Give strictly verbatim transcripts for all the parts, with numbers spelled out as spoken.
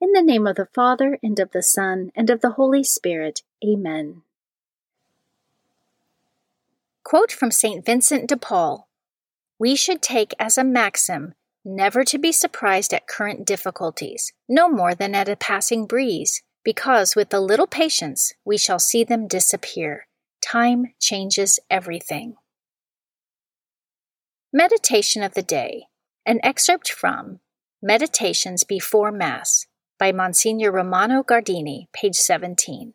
In the name of the Father, and of the Son, and of the Holy Spirit. Amen. Quote from Saint Vincent de Paul. We should take as a maxim never to be surprised at current difficulties, no more than at a passing breeze, because with a little patience we shall see them disappear. Time changes everything. Meditation of the Day. An excerpt from Meditations Before Mass, by Monsignor Romano Guardini, page seventeen.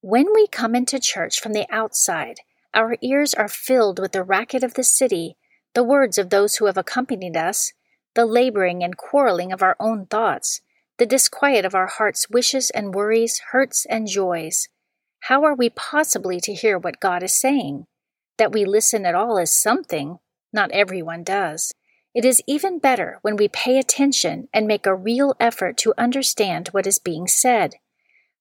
When we come into church from the outside, our ears are filled with the racket of the city, the words of those who have accompanied us, the laboring and quarreling of our own thoughts, the disquiet of our heart's wishes and worries, hurts and joys. How are we possibly to hear what God is saying? That we listen at all is something. Not everyone does. It is even better when we pay attention and make a real effort to understand what is being said.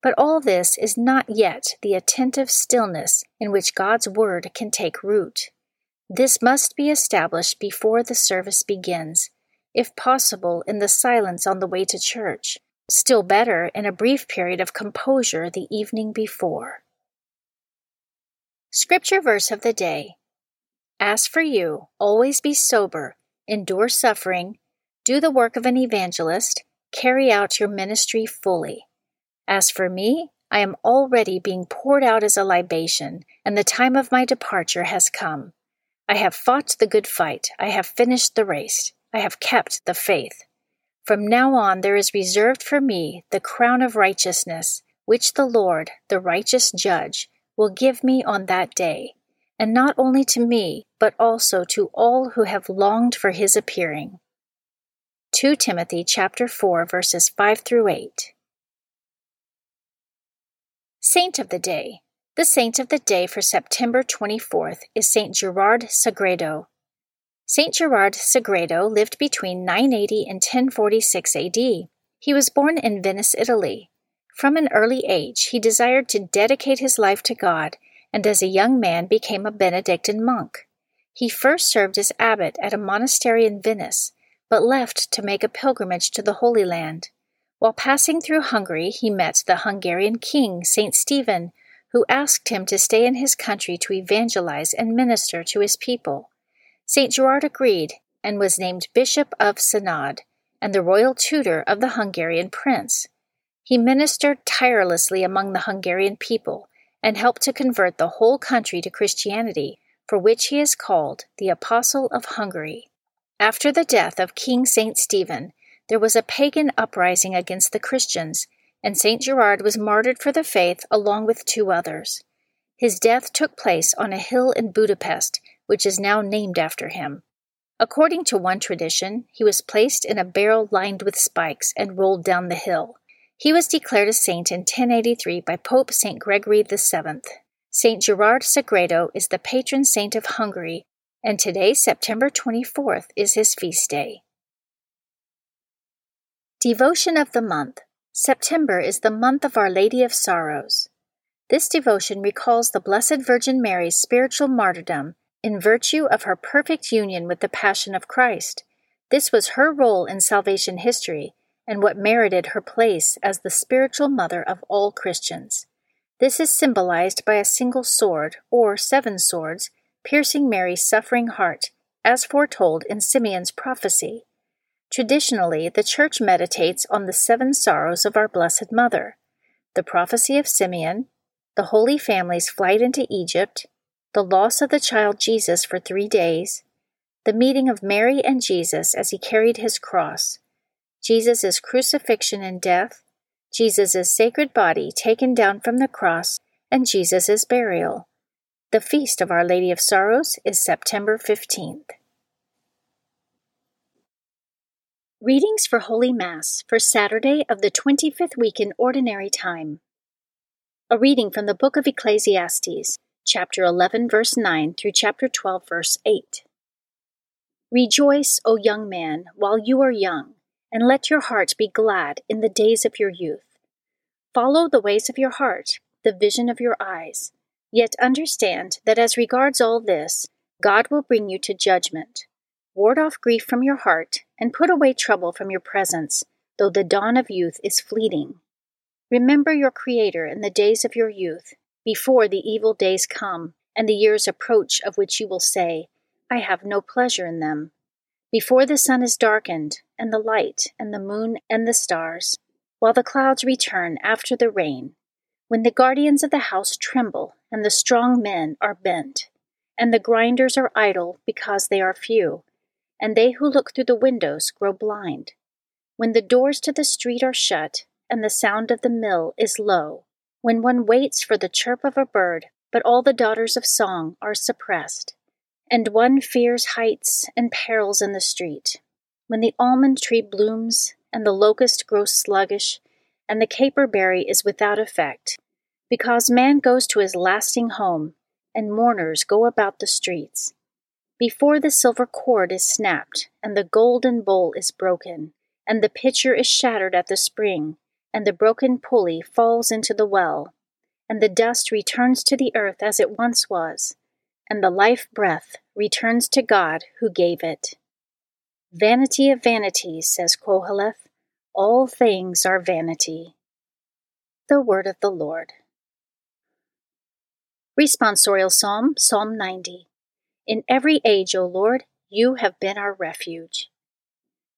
But all this is not yet the attentive stillness in which God's Word can take root. This must be established before the service begins, if possible in the silence on the way to church, still better in a brief period of composure the evening before. Scripture verse of the day. As for you, always be sober, endure suffering, do the work of an evangelist, carry out your ministry fully. As for me, I am already being poured out as a libation, and the time of my departure has come. I have fought the good fight, I have finished the race, I have kept the faith. From now on there is reserved for me the crown of righteousness, which the Lord, the righteous judge, will give me on that day. And not only to me, but also to all who have longed for his appearing. Second Timothy chapter four, verses five through eight. Saint of the Day. The saint of the day for September twenty-fourth is Saint Gerard Sagredo. Saint Gerard Sagredo lived between nine eighty and ten forty-six A D. He was born in Venice, Italy. From an early age, he desired to dedicate his life to God, and as a young man became a Benedictine monk. He first served as abbot at a monastery in Venice, but left to make a pilgrimage to the Holy Land. While passing through Hungary, he met the Hungarian king, Saint Stephen, who asked him to stay in his country to evangelize and minister to his people. Saint Gerard agreed and was named Bishop of Synod and the royal tutor of the Hungarian prince. He ministered tirelessly among the Hungarian people, and helped to convert the whole country to Christianity, for which he is called the Apostle of Hungary. After the death of King Saint Stephen, there was a pagan uprising against the Christians, and Saint Gerard was martyred for the faith along with two others. His death took place on a hill in Budapest, which is now named after him. According to one tradition, he was placed in a barrel lined with spikes and rolled down the hill. He was declared a saint in ten eighty-three by Pope Saint Gregory the Seventh. Saint Gerard Sagredo is the patron saint of Hungary, and today, September twenty-fourth, is his feast day. Devotion of the Month. September is the month of Our Lady of Sorrows. This devotion recalls the Blessed Virgin Mary's spiritual martyrdom in virtue of her perfect union with the Passion of Christ. This was her role in salvation history and what merited her place as the spiritual mother of all Christians. This is symbolized by a single sword, or seven swords, piercing Mary's suffering heart, as foretold in Simeon's prophecy. Traditionally, the Church meditates on the seven sorrows of our Blessed Mother: the prophecy of Simeon, the Holy Family's flight into Egypt, the loss of the child Jesus for three days, the meeting of Mary and Jesus as he carried his cross, Jesus' crucifixion and death, Jesus' sacred body taken down from the cross, and Jesus' burial. The Feast of Our Lady of Sorrows is September fifteenth. Readings for Holy Mass for Saturday of the twenty-fifth week in Ordinary Time. A reading from the Book of Ecclesiastes, chapter eleven, verse nine through chapter twelve, verse eight. Rejoice, O young man, while you are young, and let your heart be glad in the days of your youth. Follow the ways of your heart, the vision of your eyes. Yet understand that as regards all this, God will bring you to judgment. Ward off grief from your heart, and put away trouble from your presence, though the dawn of youth is fleeting. Remember your Creator in the days of your youth, before the evil days come, and the years approach of which you will say, I have no pleasure in them. Before the sun is darkened, and the light, and the moon, and the stars, while the clouds return after the rain, when the guardians of the house tremble, and the strong men are bent, and the grinders are idle because they are few, and they who look through the windows grow blind. When the doors to the street are shut, and the sound of the mill is low, when one waits for the chirp of a bird, but all the daughters of song are suppressed, and one fears heights and perils in the street, when the almond tree blooms, and the locust grows sluggish, and the caperberry is without effect, because man goes to his lasting home, and mourners go about the streets. Before the silver cord is snapped, and the golden bowl is broken, and the pitcher is shattered at the spring, and the broken pulley falls into the well, and the dust returns to the earth as it once was, and the life breath returns to God who gave it. Vanity of vanities, says Qoheleth, all things are vanity. The Word of the Lord. Responsorial Psalm, Psalm ninety. In every age, O Lord, you have been our refuge.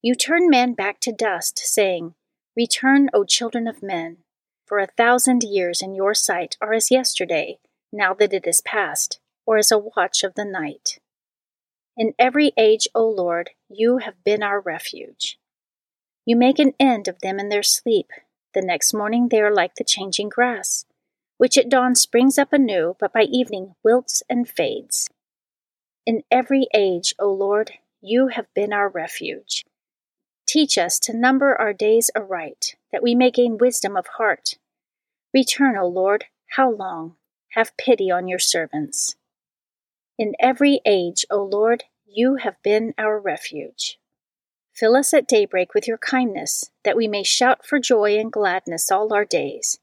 You turn man back to dust, saying, Return, O children of men, for a thousand years in your sight are as yesterday, now that it is past, or as a watch of the night. In every age, O Lord, you have been our refuge. You make an end of them in their sleep. The next morning they are like the changing grass, which at dawn springs up anew, but by evening wilts and fades. In every age, O Lord, you have been our refuge. Teach us to number our days aright, that we may gain wisdom of heart. Return, O Lord, how long? Have pity on your servants. In every age, O Lord, you have been our refuge. Fill us at daybreak with your kindness, that we may shout for joy and gladness all our days.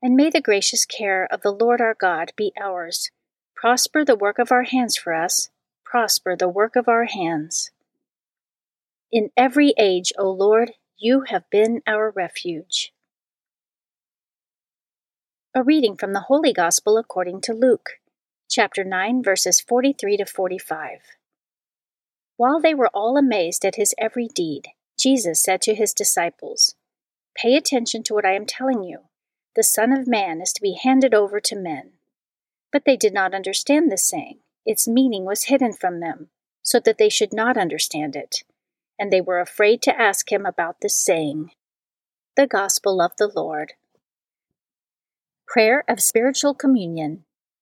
And may the gracious care of the Lord our God be ours. Prosper the work of our hands for us. Prosper the work of our hands. In every age, O Lord, you have been our refuge. A reading from the Holy Gospel according to Luke, chapter nine, verses forty-three to forty-five. While they were all amazed at his every deed, Jesus said to his disciples, Pay attention to what I am telling you. The Son of Man is to be handed over to men. But they did not understand this saying. Its meaning was hidden from them, so that they should not understand it. And they were afraid to ask him about this saying. The Gospel of the Lord. Prayer of Spiritual Communion.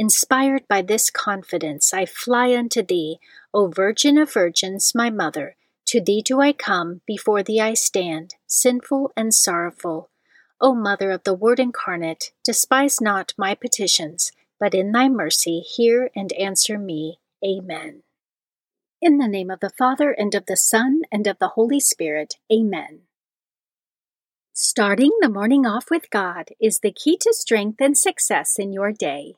Inspired by this confidence, I fly unto thee, O Virgin of Virgins, my Mother. To thee do I come, before thee I stand, sinful and sorrowful. O Mother of the Word incarnate, despise not my petitions, but in thy mercy hear and answer me. Amen. In the name of the Father, and of the Son, and of the Holy Spirit. Amen. Starting the morning off with God is the key to strength and success in your day.